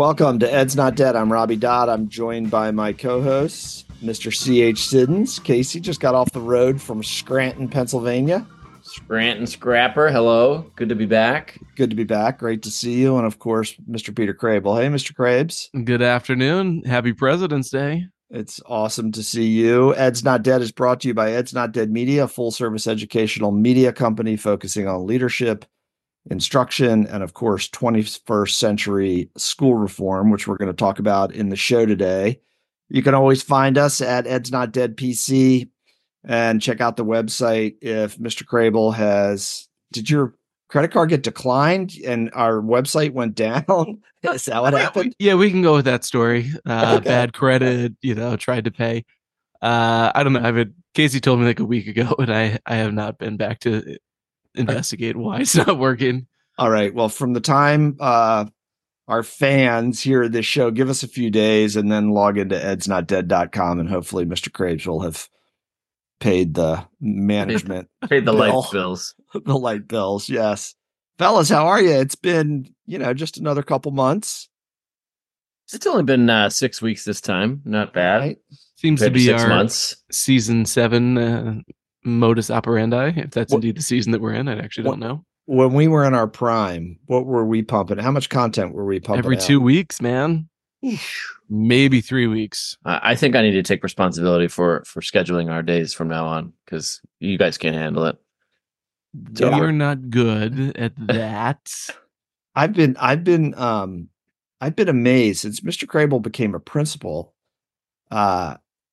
Welcome to Ed's Not Dead. I'm Robbie Dodd. I'm joined by my co-hosts, Mr. C.H. Siddons. Casey just got off the road from Scranton, Pennsylvania. Scranton Scrapper, hello. Good to be back. Good to be back. Great to see you. And, of course, Mr. Peter Krabel. Hey, Mr. Krabes. Good afternoon. Happy President's Day. It's awesome to see you. Ed's Not Dead is brought to you by Ed's Not Dead Media, a full-service educational media company focusing on leadership, instruction, and, of course, 21st century school reform, which we're going to talk about in the show today. You can always find us at Ed's Not Dead PC and check out the website. If Mr. Krabel did your credit card get declined and our website went down? Is that what happened? Yeah, we can go with that story. Okay. Bad credit, tried to pay. I don't know. Casey told me like a week ago, and I have not been back to investigate why it's not working. All right. Well, from the time our fans hear this show, give us a few days and then log into edsnotdead.com, and hopefully Mr. Krabes will have paid the management. Paid the light bills. The light bills, yes. Fellas, how are you? It's been, just another couple months. It's only been 6 weeks this time. Not bad. Right. Seems to be our months. Season 7 modus operandi, if that's indeed the season that we're in. I actually don't know. When we were in our prime, what were we pumping? How much content were we pumping? Every 2 weeks, man. Maybe 3 weeks. I think I need to take responsibility for scheduling our days from now on, because you guys can't handle it. So we're not good at that. I've been amazed since Mr. Krabel became a principal.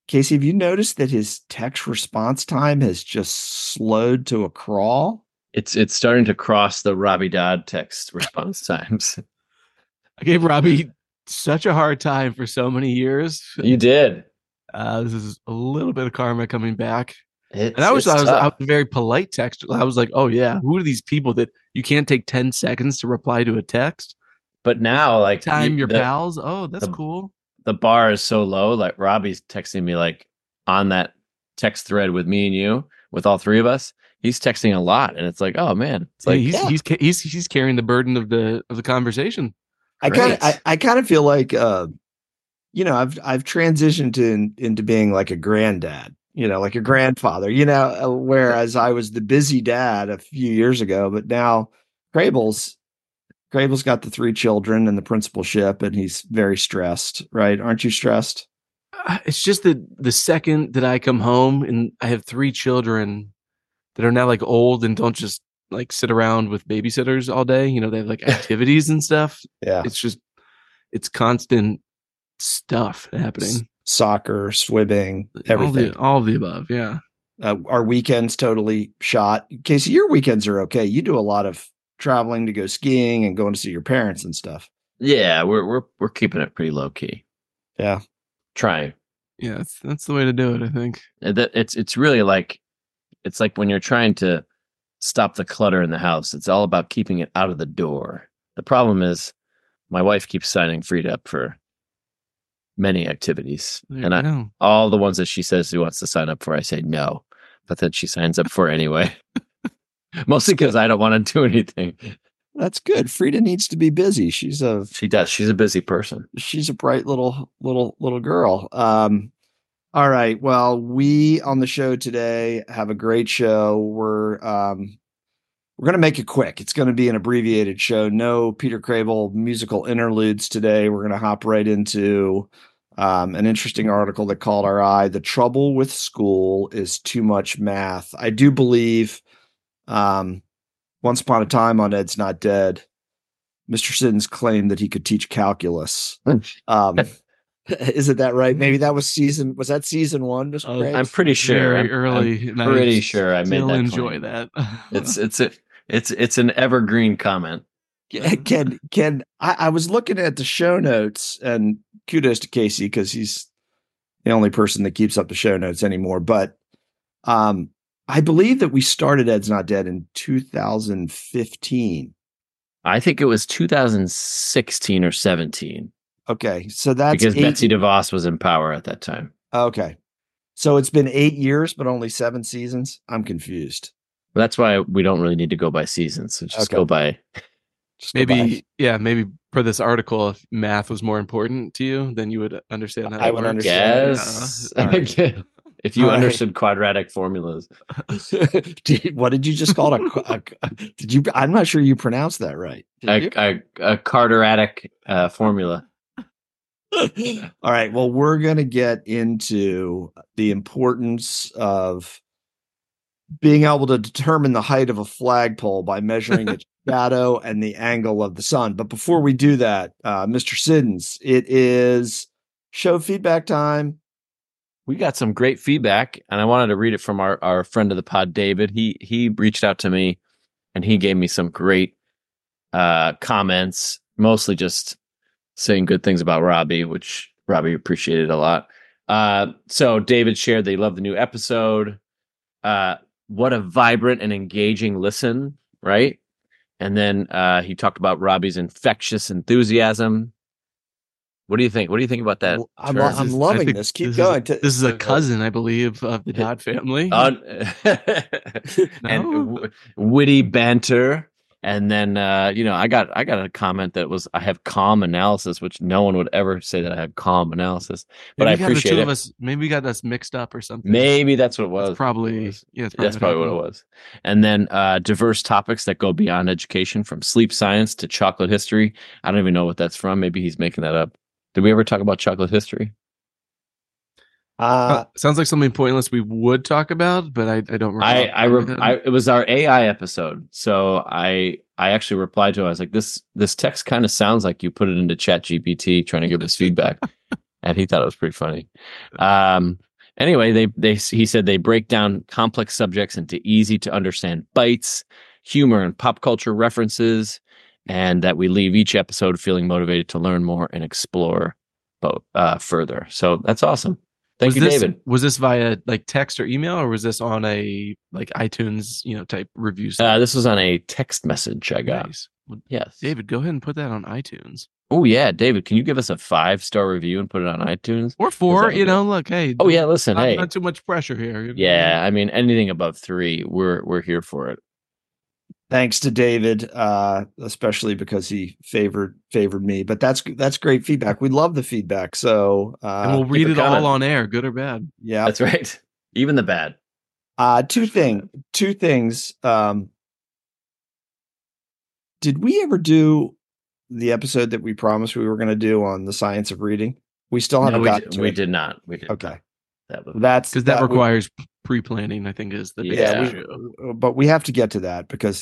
Casey, have you noticed that his text response time has just slowed to a crawl? It's starting to cross the Robbie Dodd text response times. I gave Robbie such a hard time for so many years. You did. This is a little bit of karma coming back. I was a very polite text. I was like, oh yeah, who are these people that you can't take 10 seconds to reply to a text? But now, like, pals. Oh, that's cool. The bar is so low. Like, Robbie's texting me like on that text thread with me and you, with all three of us. He's texting a lot, and it's like, oh man, it's like he's carrying the burden of the conversation. I kind of feel like, I've transitioned into being like a granddad, like a grandfather, whereas I was the busy dad a few years ago, but now Krabel's got the 3 children and the principalship, and he's very stressed, right? Aren't you stressed? It's just that the second that I come home and I have 3 children that are now like old and don't just like sit around with babysitters all day, they have like activities and stuff. Yeah. It's constant stuff happening. Soccer, swimming, everything. All the above. Yeah. Our weekends totally shot. Casey, your weekends are okay. You do a lot of traveling to go skiing and going to see your parents and stuff. Yeah. We're keeping it pretty low key. Yeah. Trying. Yeah. That's the way to do it, I think. It's really like, it's like when you're trying to stop the clutter in the house. It's all about keeping it out of the door. The problem is my wife keeps signing Freed up for many activities. All the ones that she says she wants to sign up for, I say no. But then she signs up for anyway. Mostly because I don't want to do anything. That's good. Frida needs to be busy. She's a busy person. She's a bright little girl. All right. Well, we on the show today have a great show. We're going to make it quick. It's going to be an abbreviated show. No Peter Krabel musical interludes today. We're going to hop right into an interesting article that caught our eye. The trouble with school is too much math. I do believe once upon a time on Ed's Not Dead, Mr. Siddons claimed that he could teach calculus. Is it that right? Maybe that was season 1? Mr. Krabes? I'm pretty sure. Very early. I'm pretty sure I made that. Enjoy that. It's an evergreen comment. I was looking at the show notes, and kudos to Casey because he's the only person that keeps up the show notes anymore. But I believe that we started Ed's Not Dead in 2015. I think it was 2016 or 17. Okay, so that's because Betsy DeVos was in power at that time. Okay, so it's been 8 years, but only 7 seasons. I'm confused. Well, that's why we don't really need to go by seasons. So just go by Just maybe, yeah, maybe for this article, if math was more important to you, then you would understand how I would understand. Yes. Right. If you understood quadratic formulas. What did you just call it? Did you? I'm not sure you pronounced that right. A quadratic formula. All right. Well, we're going to get into the importance of being able to determine the height of a flagpole by measuring its shadow and the angle of the sun. But before we do that, Mr. Siddons, it is show feedback time. We got some great feedback, and I wanted to read it from our friend of the pod, David. He reached out to me, and he gave me some great comments, mostly just saying good things about Robbie, which Robbie appreciated a lot. So David shared that he loved the new episode. What a vibrant and engaging listen, right? And then he talked about Robbie's infectious enthusiasm. What do you think? What do you think about that? I'm loving this. Keep going. This is a cousin, I believe, of the Dodd family. And witty banter. And then, I got a comment that was, I have calm analysis, which no one would ever say that I have calm analysis, but maybe I appreciate the two it. Of us, maybe we got us mixed up or something. Maybe that's what it was. That's probably what it was. And then diverse topics that go beyond education, from sleep science to chocolate history. I don't even know what that's from. Maybe he's making that up. Did we ever talk about chocolate history? Sounds like something pointless we would talk about, but I don't remember. It was our AI episode, so I actually replied to it. I was like, this text kind of sounds like you put it into ChatGPT trying to give us feedback, and he thought it was pretty funny. Anyway, he said they break down complex subjects into easy to understand bites, humor, and pop culture references, and that we leave each episode feeling motivated to learn more and explore further. So that's awesome. Thank you, David. Was this via like text or email, or was this on a like iTunes, type reviews? This was on a text message I got. Nice. Well, yes. David, go ahead and put that on iTunes. Oh yeah, David, can you give us a 5-star review and put it on iTunes? Or 4, look, hey. Oh yeah, listen, not too much pressure here. Yeah, I mean, anything above 3, we're here for it. Thanks to David, especially because he favored me. But that's great feedback. We love the feedback. So and we'll read it all on air, good or bad. Yeah, that's right. Even the bad. Two things. Did we ever do the episode that we promised we were going to do on the science of reading? We still haven't gotten to it. We did not. We did. Okay. That's because that requires pre-planning, I think, is the big issue. But we have to get to that because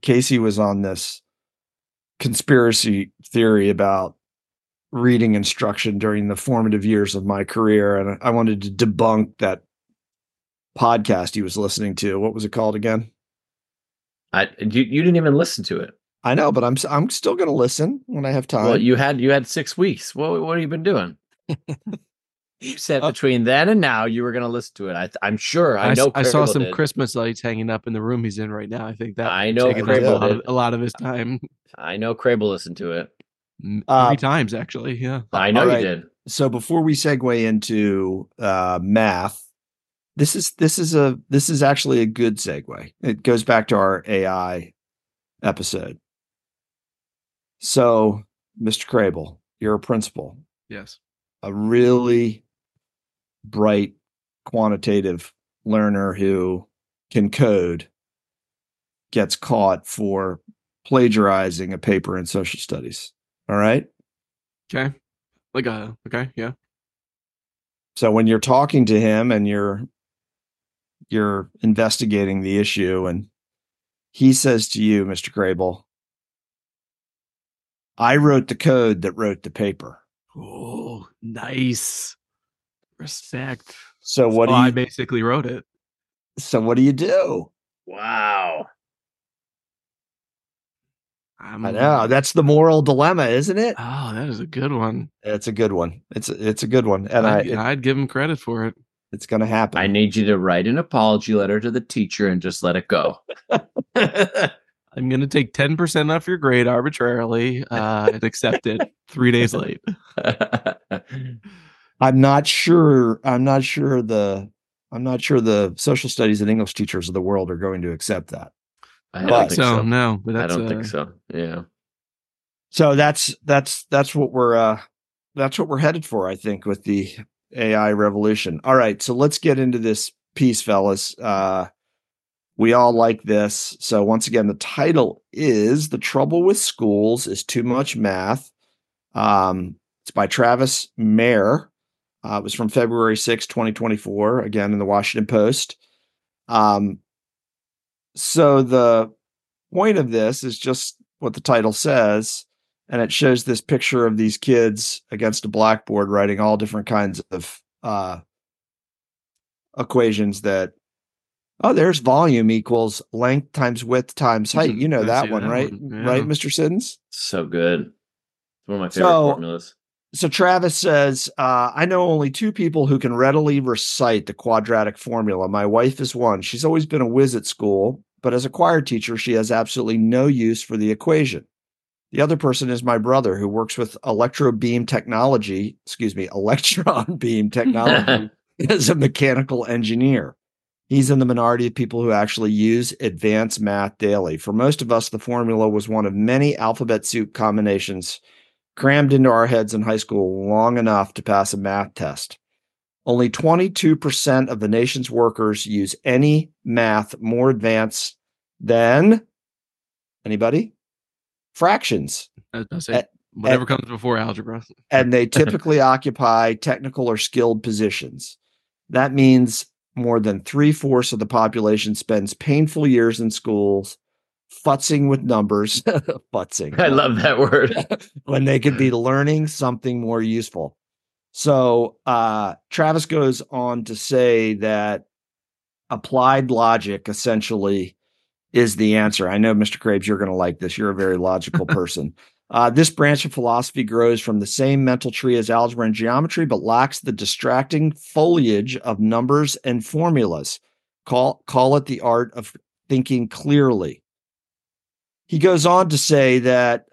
Casey was on this conspiracy theory about reading instruction during the formative years of my career, and I wanted to debunk that podcast he was listening to. What was it called again? You didn't even listen to it. I know, but I'm still going to listen when I have time. Well, you had 6 weeks. What have you been doing? You said between then and now you were going to listen to it. I'm sure. I know. I saw some Christmas lights hanging up in the room he's in right now. I think that I know Krabel a lot of his time. I know Krabel listened to it 3 times actually. Yeah, I know he did. So before we segue into math, this is actually a good segue. It goes back to our AI episode. So, Mr. Krabel, you're a principal. Yes, a really bright quantitative learner who can code gets caught for plagiarizing a paper in social studies. All right. Okay. Yeah. So when you're talking to him and you're investigating the issue and he says to you, Mr. Krabel, I wrote the code that wrote the paper. Oh, nice. Respect. So what I basically wrote it. So what do you do? Wow. I know. That's the moral dilemma, isn't it? Oh, that is a good one. It's a good one. It's a good one. And I'd give him credit for it. It's going to happen. I need you to write an apology letter to the teacher and just let it go. I'm going to take 10% off your grade arbitrarily and accept it 3 days late. I'm not sure the social studies and English teachers of the world are going to accept that. I don't think so. No, but I don't think so. Yeah. So that's what we're headed for, I think, with the AI revolution. All right, so let's get into this piece, fellas. We all like this. So once again, the title is "The Trouble with Schools is Too Much Math." It's by Travis Mayer. It was from February 6, 2024, again in the Washington Post. So the point of this is just what the title says, and it shows this picture of these kids against a blackboard writing all different kinds of equations that, oh, there's volume equals length times width times height. You know that one, right? Yeah. Right, Mr. Siddons? So good. It's one of my favorite formulas. So Travis says, I know only two people who can readily recite the quadratic formula. My wife is one. She's always been a whiz at school, but as a choir teacher, she has absolutely no use for the equation. The other person is my brother, who works with electron beam technology as a mechanical engineer. He's in the minority of people who actually use advanced math daily. For most of us, the formula was one of many alphabet soup combinations crammed into our heads in high school long enough to pass a math test. Only 22% of the nation's workers use any math more advanced than anybody? Fractions. Whatever comes before algebra. And they typically occupy technical or skilled positions. That means more than 3/4 of the population spends painful years in schools futzing with numbers. Futzing. I love that word. When they could be learning something more useful. So Travis goes on to say that applied logic essentially is the answer. I know, Mr. Krabes, you're going to like this. You're a very logical person. This branch of philosophy grows from the same mental tree as algebra and geometry, but lacks the distracting foliage of numbers and formulas. Call it the art of thinking clearly. He goes on to say that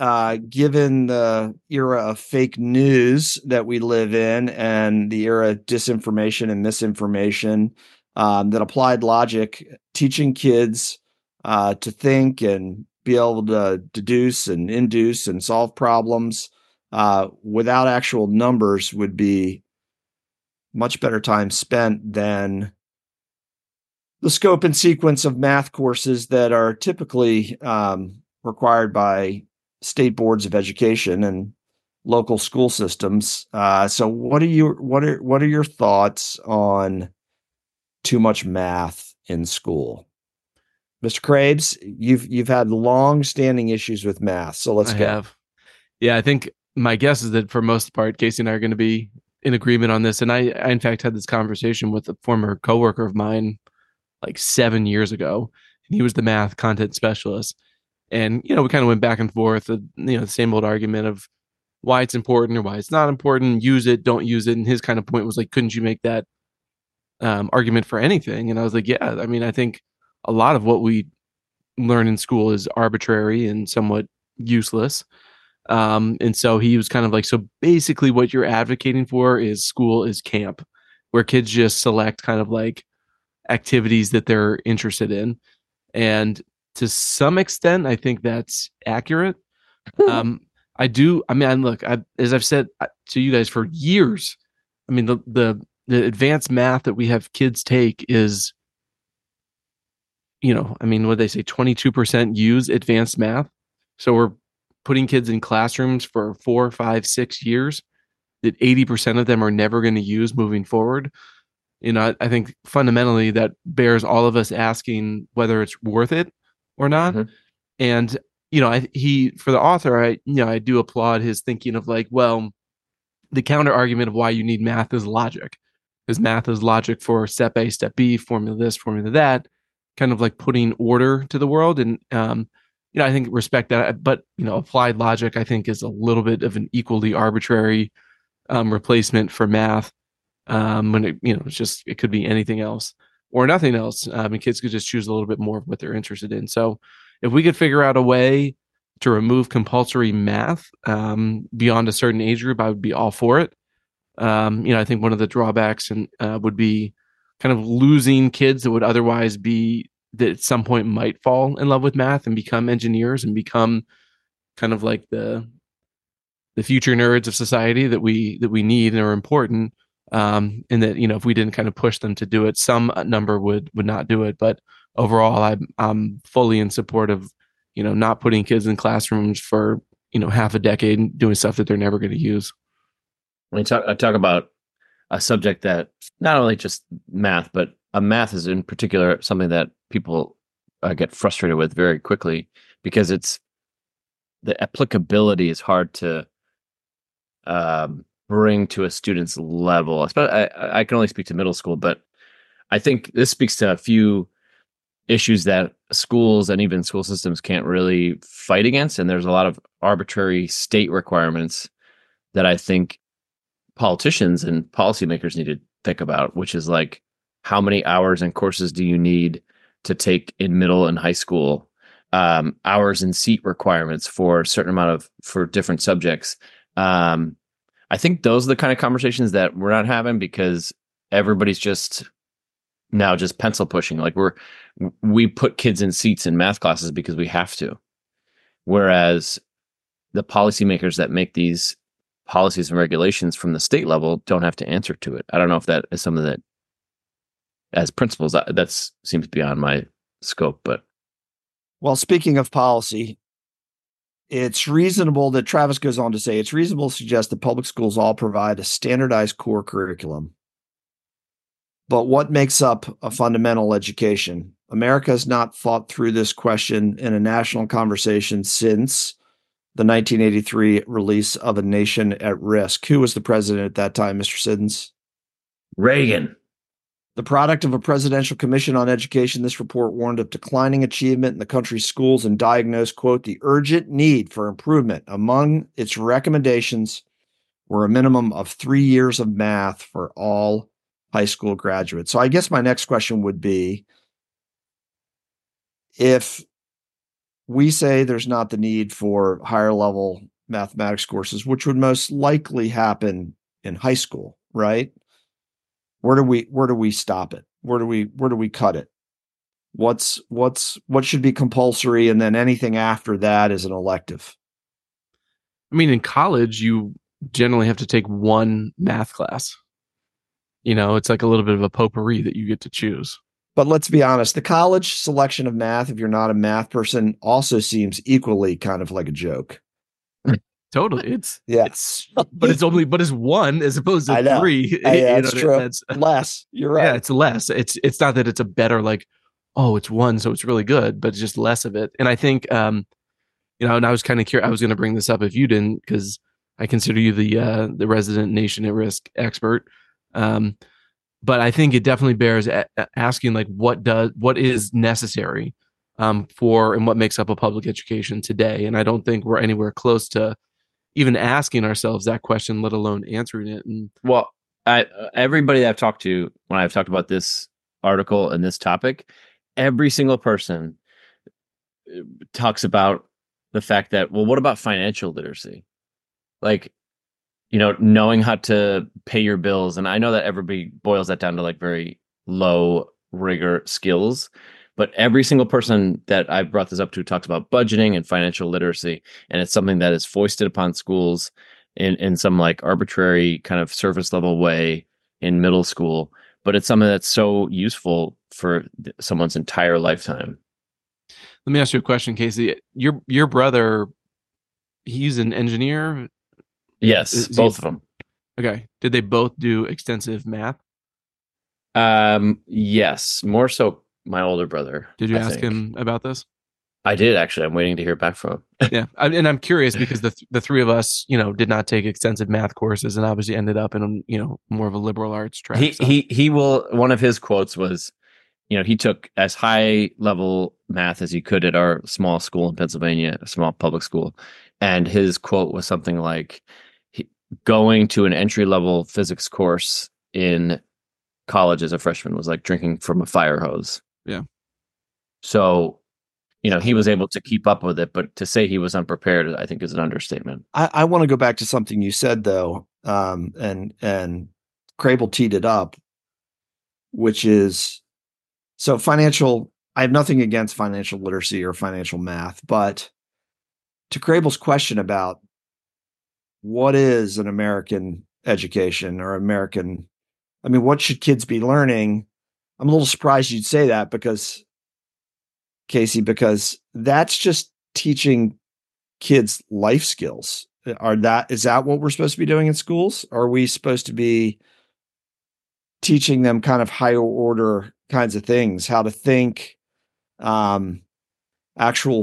given the era of fake news that we live in and the era of disinformation and misinformation, that applied logic, teaching kids to think and be able to deduce and induce and solve problems without actual numbers would be much better time spent than the scope and sequence of math courses that are typically required by state boards of education and local school systems. So what are your thoughts on too much math in school? Mr. Krabes, you've had long-standing issues with math, so let's go. I have. Yeah, I think my guess is that for most part, Casey and I are going to be in agreement on this. And I in fact, had this conversation with a former coworker of mine like 7 years ago, and he was the math content specialist. And, you know, we kind of went back and forth, the same old argument of why it's important or why it's not important, use it, don't use it. And his kind of point was like, couldn't you make that argument for anything? And I was like, yeah, I mean, I think a lot of what we learn in school is arbitrary and somewhat useless. And so he was kind of like, so basically what you're advocating for is school is camp, where kids just select kind of like activities that they're interested in. And to some extent, I think that's accurate. As I've said to you guys for years, I mean, the advanced math that we have kids take is, you know, I mean, what they say, 22% use advanced math. So we're putting kids in classrooms for 4, 5, 6 years that 80% of them are never going to use moving forward. You know, I think fundamentally that bears all of us asking whether it's worth it or not. Mm-hmm. And, you know, I do applaud his thinking of like, well, the counter argument of why you need math is logic, because math is logic for step A, step B, formula this, formula that, kind of like putting order to the world. And, you know, I think respect that, but, you know, applied logic, I think, is a little bit of an equally arbitrary replacement for math. When it could be anything else or nothing else. And kids could just choose a little bit more of what they're interested in. So if we could figure out a way to remove compulsory math, beyond a certain age group, I would be all for it. You know, I think one of the drawbacks would be kind of losing kids that would otherwise be, that at some point might fall in love with math and become engineers and become kind of like the the future nerds of society that we need and are important. And that, you know, if we didn't kind of push them to do it, some number would not do it. But overall, I'm fully in support of, you know, not putting kids in classrooms for, you know, half a decade and doing stuff that they're never going to use. I talk about a subject that not only just math, but math is in particular something that people get frustrated with very quickly, because it's the applicability is hard to bring to a student's level. I can only speak to middle school, but I think this speaks to a few issues that schools and even school systems can't really fight against. And there's a lot of arbitrary state requirements that I think politicians and policymakers need to think about, which is like, how many hours and courses do you need to take in middle and high school? Hours and seat requirements for a certain amount for different subjects. I think those are the kind of conversations that we're not having, because everybody's just now just pencil pushing. Like we put kids in seats in math classes because we have to. Whereas the policymakers that make these policies and regulations from the state level don't have to answer to it. I don't know if that is something that, as principals, that seems beyond my scope. But well, speaking of policy, it's reasonable that Travis goes on to say, it's reasonable to suggest that public schools all provide a standardized core curriculum. But what makes up a fundamental education? America has not thought through this question in a national conversation since the 1983 release of A Nation at Risk. Who was the president at that time, Mr. Siddons? Reagan. The product of a presidential commission on education, this report warned of declining achievement in the country's schools and diagnosed, quote, the urgent need for improvement. Among its recommendations were a minimum of 3 years of math for all high school graduates. So I guess my next question would be, if we say there's not the need for higher level mathematics courses, which would most likely happen in high school, right? Where do we stop it? Where do we cut it? What should be compulsory, and then anything after that is an elective? I mean, in college, you generally have to take one math class. You know, it's like a little bit of a potpourri that you get to choose. But let's be honest, the college selection of math, if you're not a math person, also seems equally kind of like a joke. Totally. It's one as opposed to three. That's true. That's less. You're right. Yeah, it's less. It's not that it's a better, like, oh, it's one, so it's really good, but it's just less of it. And I think, you know, and I was kind of curious, I was going to bring this up if you didn't, because I consider you the resident Nation at Risk expert. But I think it definitely bears asking, like, what is necessary for, and what makes up a public education today? And I don't think we're anywhere close to even asking ourselves that question, let alone answering it. And well, everybody that I've talked to, when I've talked about this article and this topic, every single person talks about the fact that, well, what about financial literacy? Like, you know, knowing how to pay your bills. And I know that everybody boils that down to like very low rigor skills, but every single person that I've brought this up to talks about budgeting and financial literacy. And it's something that is foisted upon schools in some like arbitrary kind of surface level way in middle school. But it's something that's so useful for someone's entire lifetime. Let me ask you a question, Casey. Your brother, he's an engineer? Yes, both of them. Okay. Did they both do extensive math? Yes, more so my older brother. Did you ask him about this? I did, actually. I'm waiting to hear back from him. Yeah. And I'm curious because the three of us, you know, did not take extensive math courses and obviously ended up in, you know, more of a liberal arts track. He will, one of his quotes was, you know, he took as high level math as he could at our small school in Pennsylvania, a small public school. And his quote was something like, going to an entry level physics course in college as a freshman was like drinking from a fire hose. Yeah. So, you know, he was able to keep up with it, but to say he was unprepared, I think, is an understatement. I want to go back to something you said though, and Krabel teed it up, which is, so financial, I have nothing against financial literacy or financial math, but to Krabel's question about what is an American education or American, I mean, what should kids be learning? I'm a little surprised you'd say that because, Casey, because that's just teaching kids life skills. Is that what we're supposed to be doing in schools? Are we supposed to be teaching them kind of higher order kinds of things, how to think, actual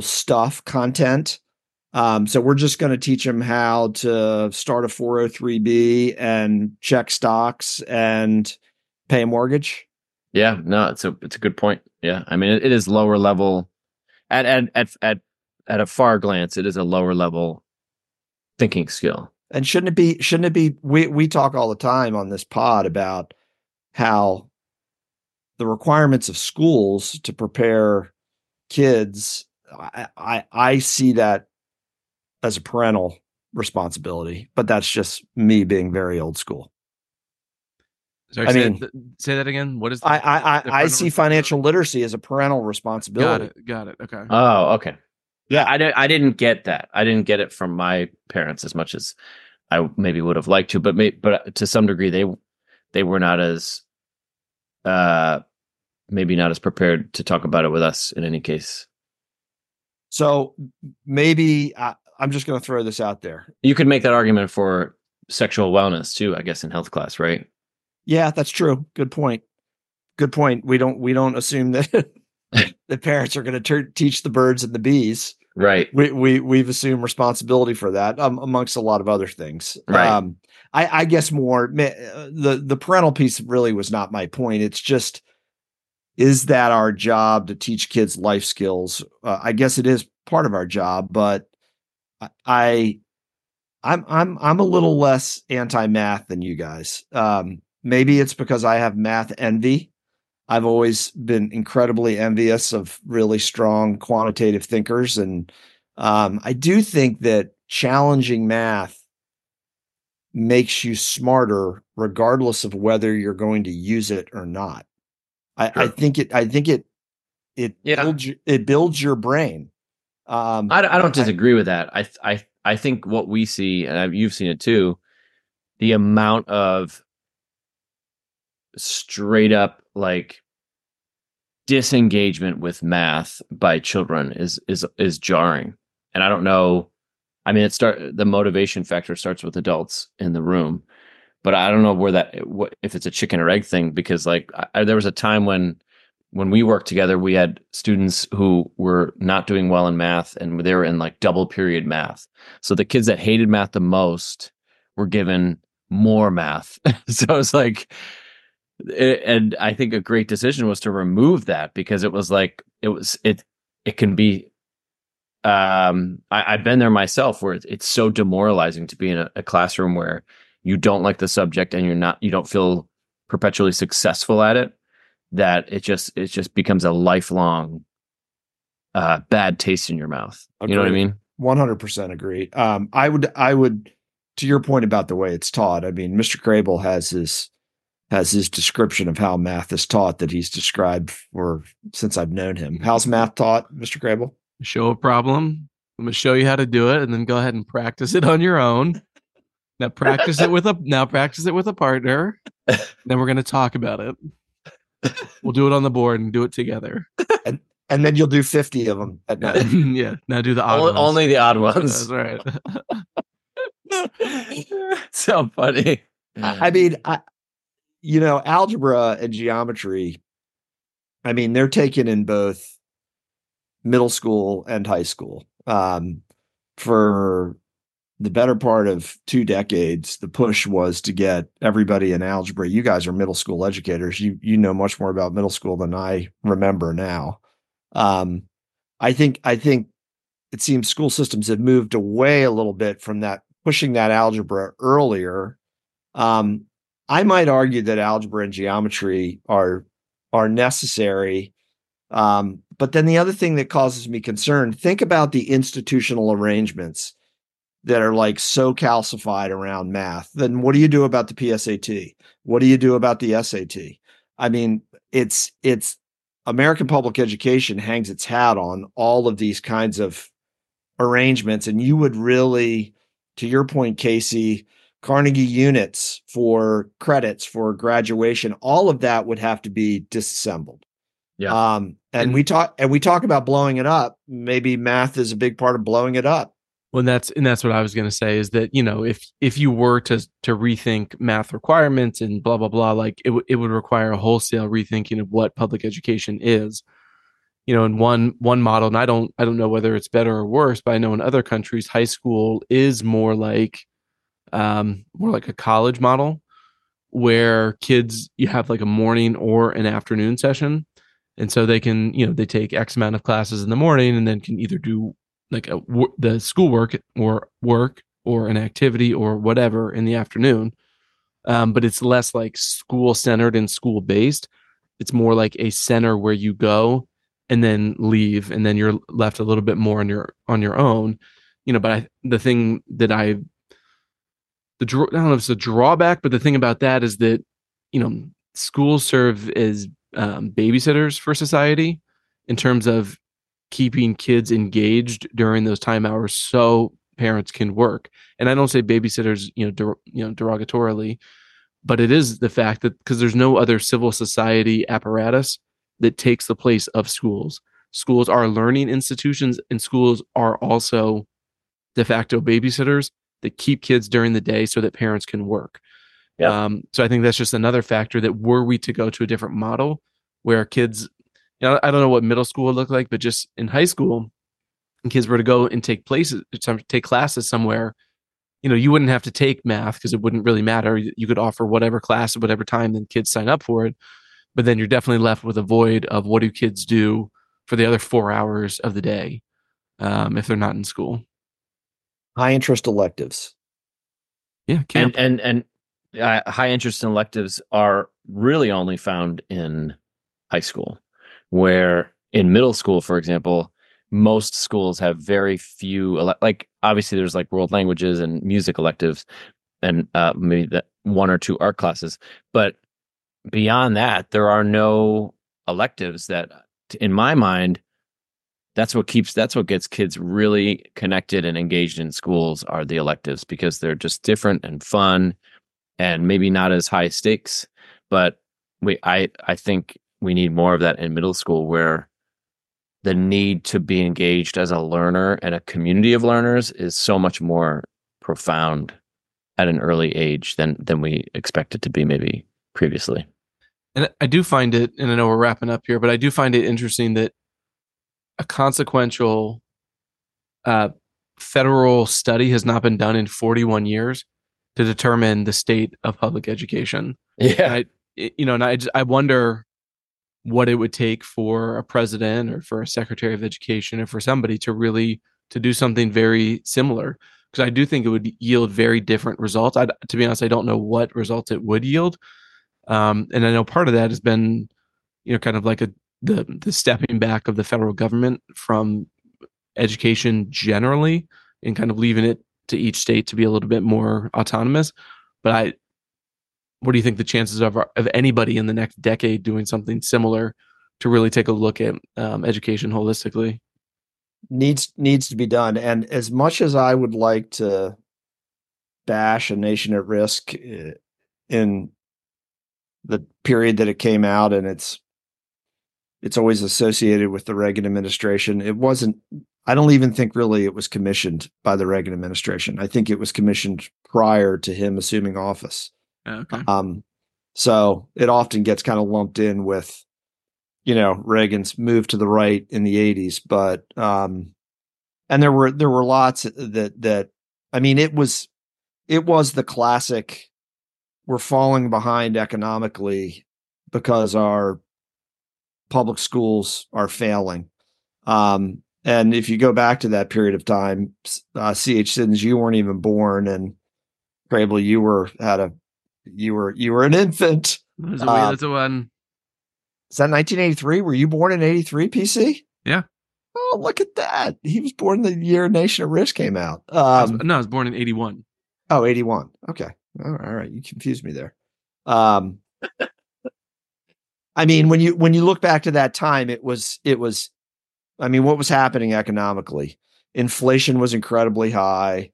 stuff, content? So we're just going to teach them how to start a 403B and check stocks and pay a mortgage. Yeah, no, it's a good point. Yeah. I mean, it is lower level at a far glance. It is a lower level thinking skill. And shouldn't it be, we talk all the time on this pod about how the requirements of schools to prepare kids, I see that as a parental responsibility, but that's just me being very old school. Sorry, say that again. What is that? I see financial literacy as a parental responsibility. Got it. Okay. Oh, okay. Yeah. I didn't get that. I didn't get it from my parents as much as I maybe would have liked to, but to some degree they were not as, maybe not as prepared to talk about it with us in any case. So maybe I'm just going to throw this out there. You could make that argument for sexual wellness too, I guess, in health class, right? Yeah, that's true. Good point. We don't assume that the parents are going to teach the birds and the bees. Right. We've assumed responsibility for that, amongst a lot of other things. Right. I guess more the parental piece really was not my point. It's just, is that our job to teach kids life skills? I guess it is part of our job, but I'm a little less anti-math than you guys. Maybe it's because I have math envy. I've always been incredibly envious of really strong quantitative thinkers, and I do think that challenging math makes you smarter, regardless of whether you're going to use it or not. Sure. I think it builds your brain. I don't disagree with that. I think what we see, and you've seen it too, the amount of straight up like disengagement with math by children is jarring. And I don't know. I mean, the motivation factor starts with adults in the room, but I don't know if it's a chicken or egg thing, because like there was a time when we worked together, we had students who were not doing well in math, and they were in like double period math. So the kids that hated math the most were given more math. So it's like, and I think a great decision was to remove that, because it was like, it can be, I've been there myself, where it's so demoralizing to be in a classroom where you don't like the subject and you don't feel perpetually successful at it, that it just becomes a lifelong bad taste in your mouth. Agreed. You know what I mean? 100% agree. I would, to your point about the way it's taught, I mean, Mr. Krabel has his description of how math is taught that he's described for since I've known him. How's math taught, Mr. Krabel? Show a problem. I'm going to show you how to do it, and then go ahead and practice it on your own. Now practice it with a partner. Then we're going to talk about it. We'll do it on the board and do it together, and then you'll do 50 of them at night. Yeah, now do the odd ones. Only the odd ones. That's right. So funny. I mean, algebra and geometry, I mean, they're taken in both middle school and high school. For the better part of 2 decades, the push was to get everybody in algebra. You guys are middle school educators. You know much more about middle school than I remember now. I think it seems school systems have moved away a little bit from that, pushing that algebra earlier. I might argue that algebra and geometry are necessary. But then the other thing that causes me concern, think about the institutional arrangements that are like so calcified around math. Then what do you do about the PSAT? What do you do about the SAT? I mean, it's American public education hangs its hat on all of these kinds of arrangements, and you would really to your point, Casey, Carnegie units for credits for graduation, all of that would have to be disassembled. Yeah. And we talk about blowing it up. Maybe math is a big part of blowing it up. Well, and that's what I was going to say is that, you know, if you were to rethink math requirements and blah, blah, blah, like it would require a wholesale rethinking of what public education is, you know, in one model. And I don't know whether it's better or worse, but I know in other countries, high school is more like a college model where kids, you have like a morning or an afternoon session. And so they can, you know, they take X amount of classes in the morning and then can either do like the schoolwork or work or an activity or whatever in the afternoon. But it's less like school centered and school based. It's more like a center where you go and then leave, and then you're left a little bit more on your own, you know. But I don't know if it's a drawback, but the thing about that is that, you know, schools serve as babysitters for society in terms of keeping kids engaged during those time hours so parents can work. And I don't say babysitters, you know, derogatorily, but it is the fact that because there's no other civil society apparatus that takes the place of schools. Schools are learning institutions, and schools are also de facto babysitters that keep kids during the day so that parents can work. Yeah. So I think that's just another factor that were we to go to a different model where kids, you know, I don't know what middle school would look like, but just in high school, and kids were to go and take classes somewhere, you know, you wouldn't have to take math because it wouldn't really matter. You could offer whatever class at whatever time, then kids sign up for it. But then you're definitely left with a void of what do kids do for the other 4 hours of the day if they're not in school. High interest electives. Yeah. Camp. And high interest electives are really only found in high school, where in middle school, for example, most schools have very few, like obviously there's like world languages and music electives and maybe that one or two art classes. But beyond that, there are no electives that, in my mind, that's what gets kids really connected and engaged in schools are the electives, because they're just different and fun and maybe not as high stakes. But I think we need more of that in middle school, where the need to be engaged as a learner and a community of learners is so much more profound at an early age than we expect it to be maybe previously. And I do find it, and I know we're wrapping up here, but I do find it interesting that a consequential federal study has not been done in 41 years to determine the state of public education. Yeah, I wonder what it would take for a president or for a secretary of education or for somebody to really to do something very similar, because I do think it would yield very different results. To be honest, I don't know what results it would yield, and I know part of that has been, you know, kind of like the stepping back of the federal government from education generally and kind of leaving it to each state to be a little bit more autonomous. But what do you think the chances of anybody in the next decade doing something similar to really take a look at education holistically? Needs to be done. And as much as I would like to bash A Nation at Risk in the period that it came out, and it's always associated with the Reagan administration. It wasn't, I don't even think really it was commissioned by the Reagan administration. I think it was commissioned prior to him assuming office. Okay. So it often gets kind of lumped in with, you know, Reagan's move to the right in the 80s. But, and there were lots that, I mean, it was the classic, we're falling behind economically because our public schools are failing. And if you go back to that period of time, C.H. Siddons, you weren't even born, and Krabel, you were an infant. That's a one. Is that 1983? Were you born in 83, PC? Yeah. Oh, look at that. He was born the year Nation at Risk came out. I was born in 81. Oh, 81. Okay. All right. You confused me there. I mean, when you look back to that time, it was, I mean, what was happening economically? Inflation was incredibly high.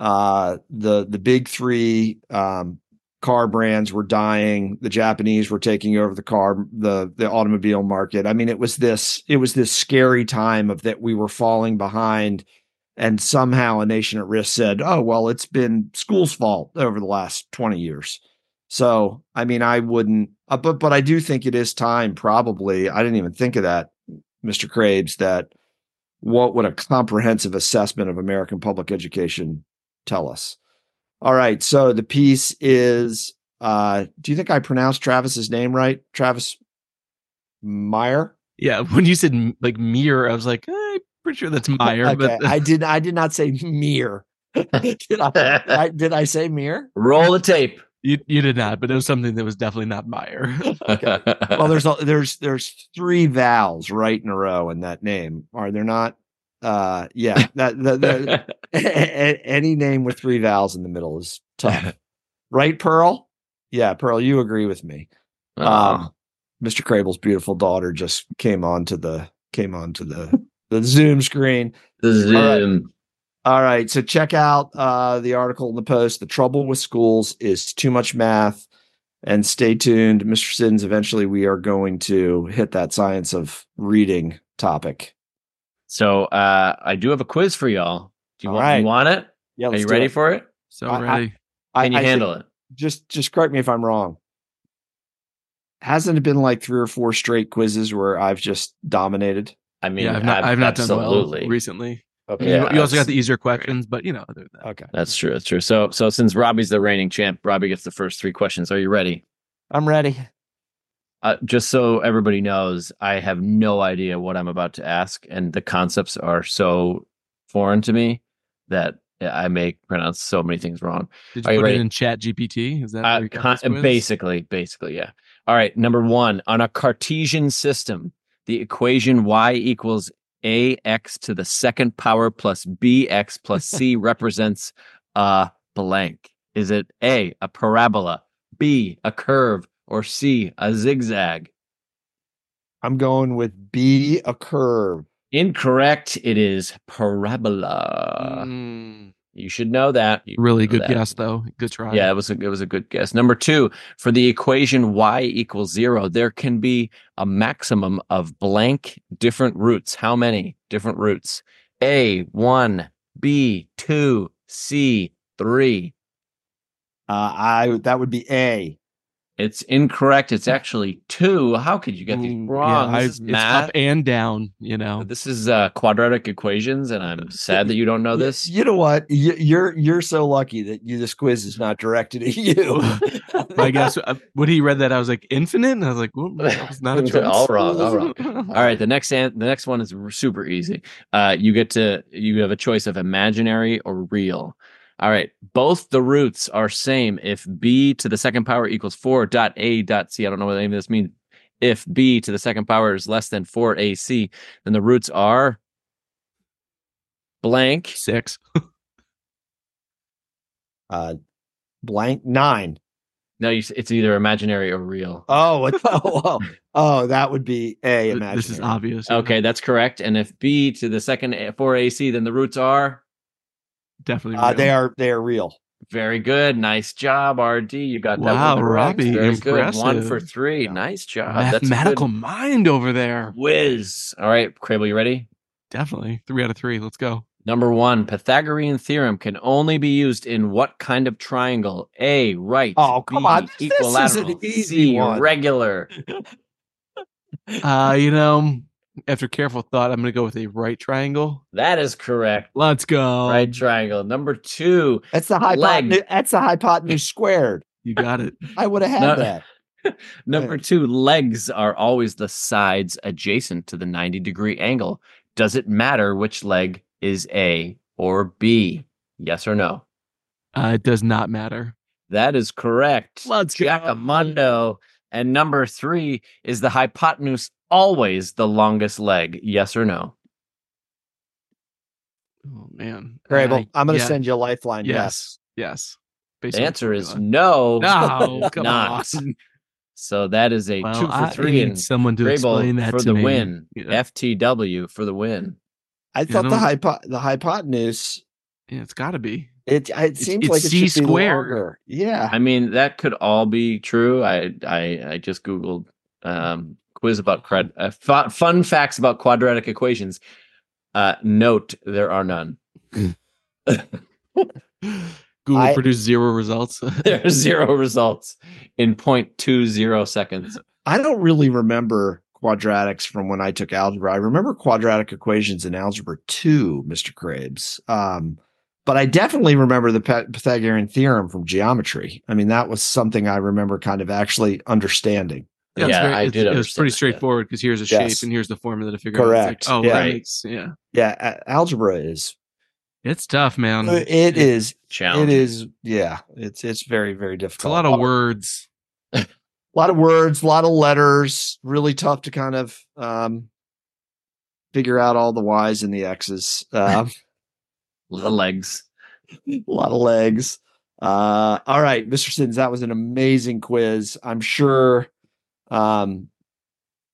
The big three car brands were dying. The Japanese were taking over the automobile market. I mean, it was this scary time of that we were falling behind, and somehow A Nation at Risk said, "Oh, well, it's been school's fault over the last 20 years." So, I mean, I wouldn't, but I do think it is time. Probably, I didn't even think of that, Mr. Krabes. That what would a comprehensive assessment of American public education tell us? All right. So the piece is, do you think I pronounced Travis's name right? Travis Mayer? Yeah. When you said like Meyer, I was like, I'm pretty sure that's Meyer. Okay. But I did not say Meyer. did I say Meyer? Roll the tape. You did not, but it was something that was definitely not Meyer. Okay. Well, there's three vowels right in a row in that name. Are there not? Yeah, any name with three vowels in the middle is tough, right, Pearl? Yeah, Pearl, you agree with me. Mr. Krabel's beautiful daughter just came onto the Zoom screen. The Zoom. All right, so check out the article in the Post. The trouble with schools is too much math, and stay tuned, Mr. Siddons. Eventually, we are going to hit that science of reading topic. So I do have a quiz for y'all. Do you want it? Yeah, are you ready for it? So ready. Can you handle it? Just correct me if I'm wrong. Hasn't it been like three or four straight quizzes where I've just dominated? I mean, yeah, I've not done well recently. Okay. Yeah, you also got the easier questions, but you know, other than that. Okay, that's true. That's true. So since Robbie's the reigning champ, Robbie gets the first three questions. Are you ready? I'm ready. Just so everybody knows, I have no idea what I'm about to ask, and the concepts are so foreign to me that I may pronounce so many things wrong. Did you put it in ChatGPT? Is that basically, yeah. All right, number one, on a Cartesian system, the equation y equals ax to the second power plus bx plus c represents a blank. Is it A, a parabola, B, a curve, or C, a zigzag? I'm going with B, a curve. Incorrect. It is parabola. Mm. You should know that. Guess, though. Good try. Yeah, it was a good guess. Number two, for the equation y equals 0, there can be a maximum of blank different roots. How many different roots? A, 1, B, 2, C, 3. That would be A. It's incorrect. It's actually 2. How could you get these wrong? Yeah, it's up and down, you know. This is quadratic equations, and I'm sad that you don't know this. You know what? You're so lucky that this quiz is not directed at you. I guess when he read that, I was like, infinite? And I was like, it's not a choice. All wrong. All right, the next one is super easy. You have a choice of imaginary or real. All right. Both the roots are same if b to the second power equals 4.a.c. I don't know what any of this means. If b to the second power is less than 4ac, then the roots are blank. 6. Blank 9. No, it's either imaginary or real. Oh, that would be A, imaginary. This is obvious. Okay, that's correct. And if b to the second 4ac, then the roots are definitely real. They are real. Very good. Nice job, RD. You got that one. Wow, Robbie. Very impressive. Good. 1 for 3. Yeah. Nice job. Mathematical mind over there. Whiz. All right, Krabel, you ready? Definitely. 3 out of 3. Let's go. Number one, Pythagorean theorem can only be used in what kind of triangle? A, right. Oh, come on. Equilateral. This is an easy one. C, regular. After careful thought, I'm going to go with a right triangle. That is correct. Let's go. Right triangle. Number two. That's the hypotenuse. That's the hypotenuse squared. You got it. I would have had that. Number two. Legs are always the sides adjacent to the 90-degree angle. Does it matter which leg is A or B? Yes or no? It does not matter. That is correct. Let's go. Jacamondo. And number three, is the hypotenuse always the longest leg? Yes or no? Oh, man. Krabel, I'm going to send you a lifeline. Yes. The answer is no. No, come on. So that is a 2 for 3. And someone to Krabel explain that for to the me. Win. Yeah. FTW for the win. I thought the hypotenuse. Yeah, it's got to be. It seems like it should be longer. Yeah. I mean, that could all be true. I just Googled quiz about fun facts about quadratic equations. Note there are none. Google produced zero results. There are zero results in 0.20 seconds. I don't really remember quadratics from when I took algebra. I remember quadratic equations in algebra 2, Mr. Krabs. But I definitely remember the Pythagorean theorem from geometry. I mean, that was something I remember kind of actually understanding. Yeah, I did understand. It was pretty straightforward because here's a shape and here's the formula to figure out. Correct. Like, algebra is... It's tough, man. It is. Challenging. It is, It's very, very difficult. It's a lot of words. A lot of letters. Really tough to kind of figure out all the Y's and the X's. A lot of legs. A lot of legs. All right, Mr. Siddons, that was an amazing quiz. I'm sure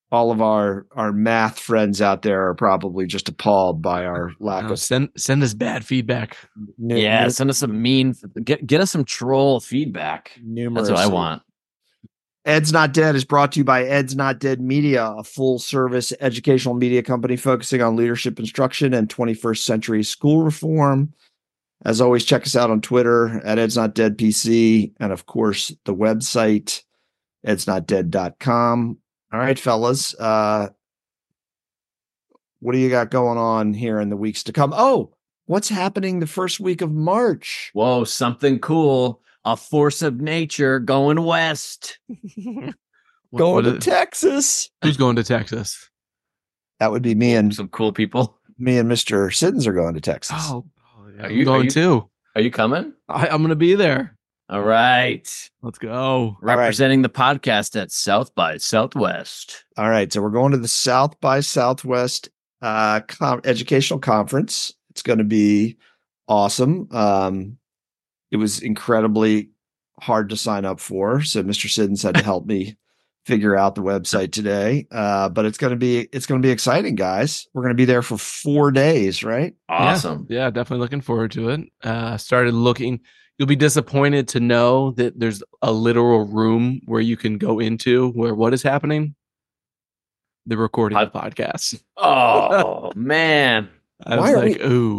all of our math friends out there are probably just appalled by our lack of send us bad feedback. Send us some get us some troll feedback. Numerous. That's what I want. Ed's Not Dead is brought to you by Ed's Not Dead Media, a full-service educational media company focusing on leadership instruction and 21st century school reform. As always, check us out on Twitter at Ed's Not Dead PC, and of course, the website, edsnotdead.com. All right, fellas, what do you got going on here in the weeks to come? Oh, what's happening the first week of March? Whoa, something cool. A force of nature going west. Going to Texas. Who's going to Texas? That would be me and some cool people. Me and Mr. Siddons are going to Texas. Oh, yeah. Are you going too? Are you coming? I'm going to be there. All right. Let's go. Representing the podcast at South by Southwest. All right. So we're going to the South by Southwest educational conference. It's going to be awesome. It was incredibly hard to sign up for, so Mr. Siddons had to help me figure out the website today. But it's going to be exciting, guys. We're going to be there for 4 days, right? Awesome. Yeah, definitely looking forward to it. Started looking. You'll be disappointed to know that there's a literal room where you can go into where what is happening? The recording of the podcast. Oh man!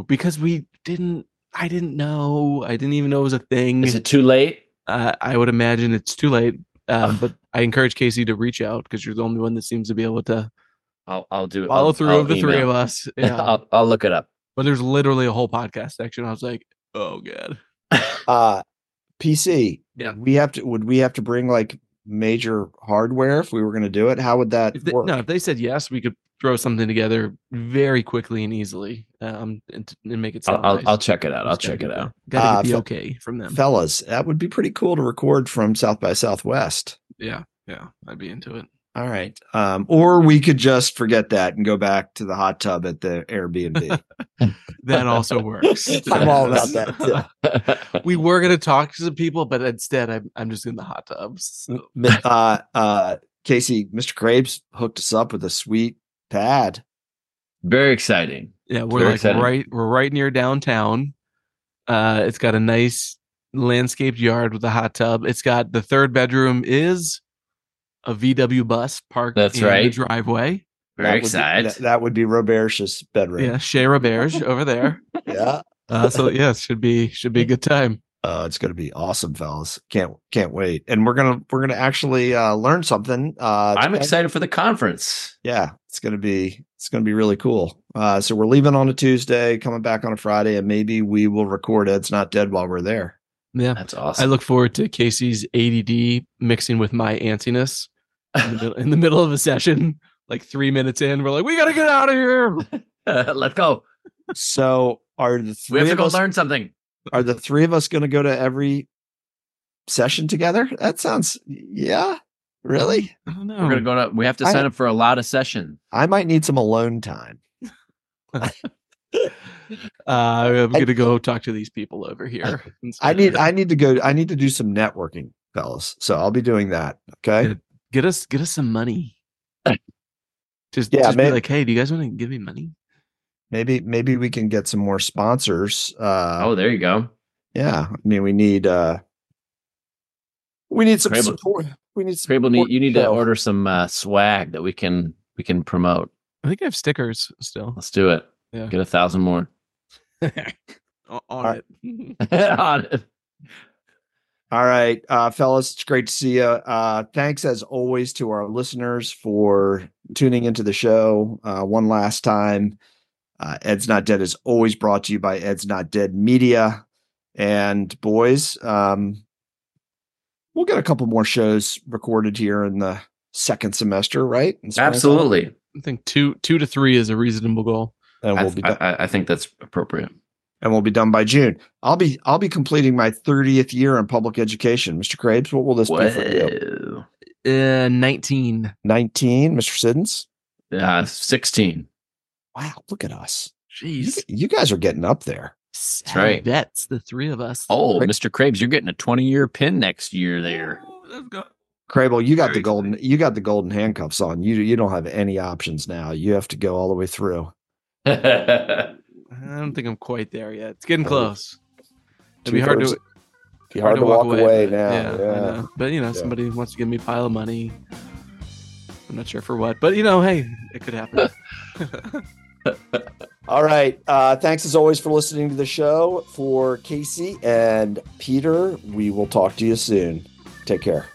Because we didn't. I didn't know. I didn't even know it was a thing. Is it too late? I would imagine it's too late. But I encourage Casey to reach out because you're the only one that seems to be able to. I'll do it. Follow through of the three of us. Yeah. I'll look it up. But there's literally a whole podcast section. I was like, oh god. PC. Yeah. Would we have to bring like major hardware if we were going to do it? How would that work? No, if they said yes, we could throw something together very quickly and easily and make it sound nice. I'll check it out. Gotta be okay from them. Fellas, that would be pretty cool to record from South by Southwest. Yeah. I'd be into it. All right. Or we could just forget that and go back to the hot tub at the Airbnb. That also works. I'm all about that too. We were going to talk to some people, but instead I'm just in the hot tubs. So. Casey, Mr. Krabs hooked us up with a sweet pad. Very exciting. Yeah, we're right near downtown. It's got a nice landscaped yard with a hot tub. It's got the third bedroom is a VW bus parked in the driveway. Very excited. That would be Robert's bedroom. Yeah, Shea Roberge over there. Yeah. Should be a good time. It's going to be awesome, fellas. Can't wait. And we're going to actually learn something. I'm excited for the conference. Yeah, it's going to be really cool. So we're leaving on a Tuesday, coming back on a Friday, and maybe we will record Ed's Not Dead while we're there. Yeah, that's awesome. I look forward to Casey's ADD mixing with my antsiness in the middle of a session, like 3 minutes in. We're like, we got to get out of here. Let's go. So are the three of us? We have to go learn something. Are the three of us going to go to every session together? That sounds, really? I don't know. We're going to go to. We have to sign up for a lot of sessions. I might need some alone time. I'm going to go talk to these people over here. I need to do some networking, fellas. So I'll be doing that. Okay. Get us some money. Just be like, hey, do you guys want to give me money? Maybe we can get some more sponsors. There you go. Yeah, I mean, we need some support. We need some Krabel, support. You need to order some swag that we can promote. I think I have stickers still. Let's do it. Yeah. Get 1,000 more. On it. On it. All right, fellas, it's great to see you. Thanks, as always, to our listeners for tuning into the show one last time. Ed's Not Dead is always brought to you by Ed's Not Dead Media. And boys, we'll get a couple more shows recorded here in the second semester, right? Absolutely. I think two to three is a reasonable goal. And we'll be done. I think that's appropriate. And we'll be done by June. I'll be completing my 30th year in public education. Mr. Krabes, what will this be for you? 19. 19, Mr. Siddons? 16. Wow, look at us. Jeez. You guys are getting up there. That's right. That's the three of us. Oh, right. Mr. Krabes, you're getting a 20-year pin next year there. Oh, let's go. Krabel, you got the golden handcuffs on. You don't have any options now. You have to go all the way through. I don't think I'm quite there yet. It's getting close. It'd be hard to walk away now. Yeah. But somebody wants to give me a pile of money. I'm not sure for what, but hey, it could happen. All right. Thanks as always for listening to the show. For Casey and Peter, we will talk to you soon. Take care.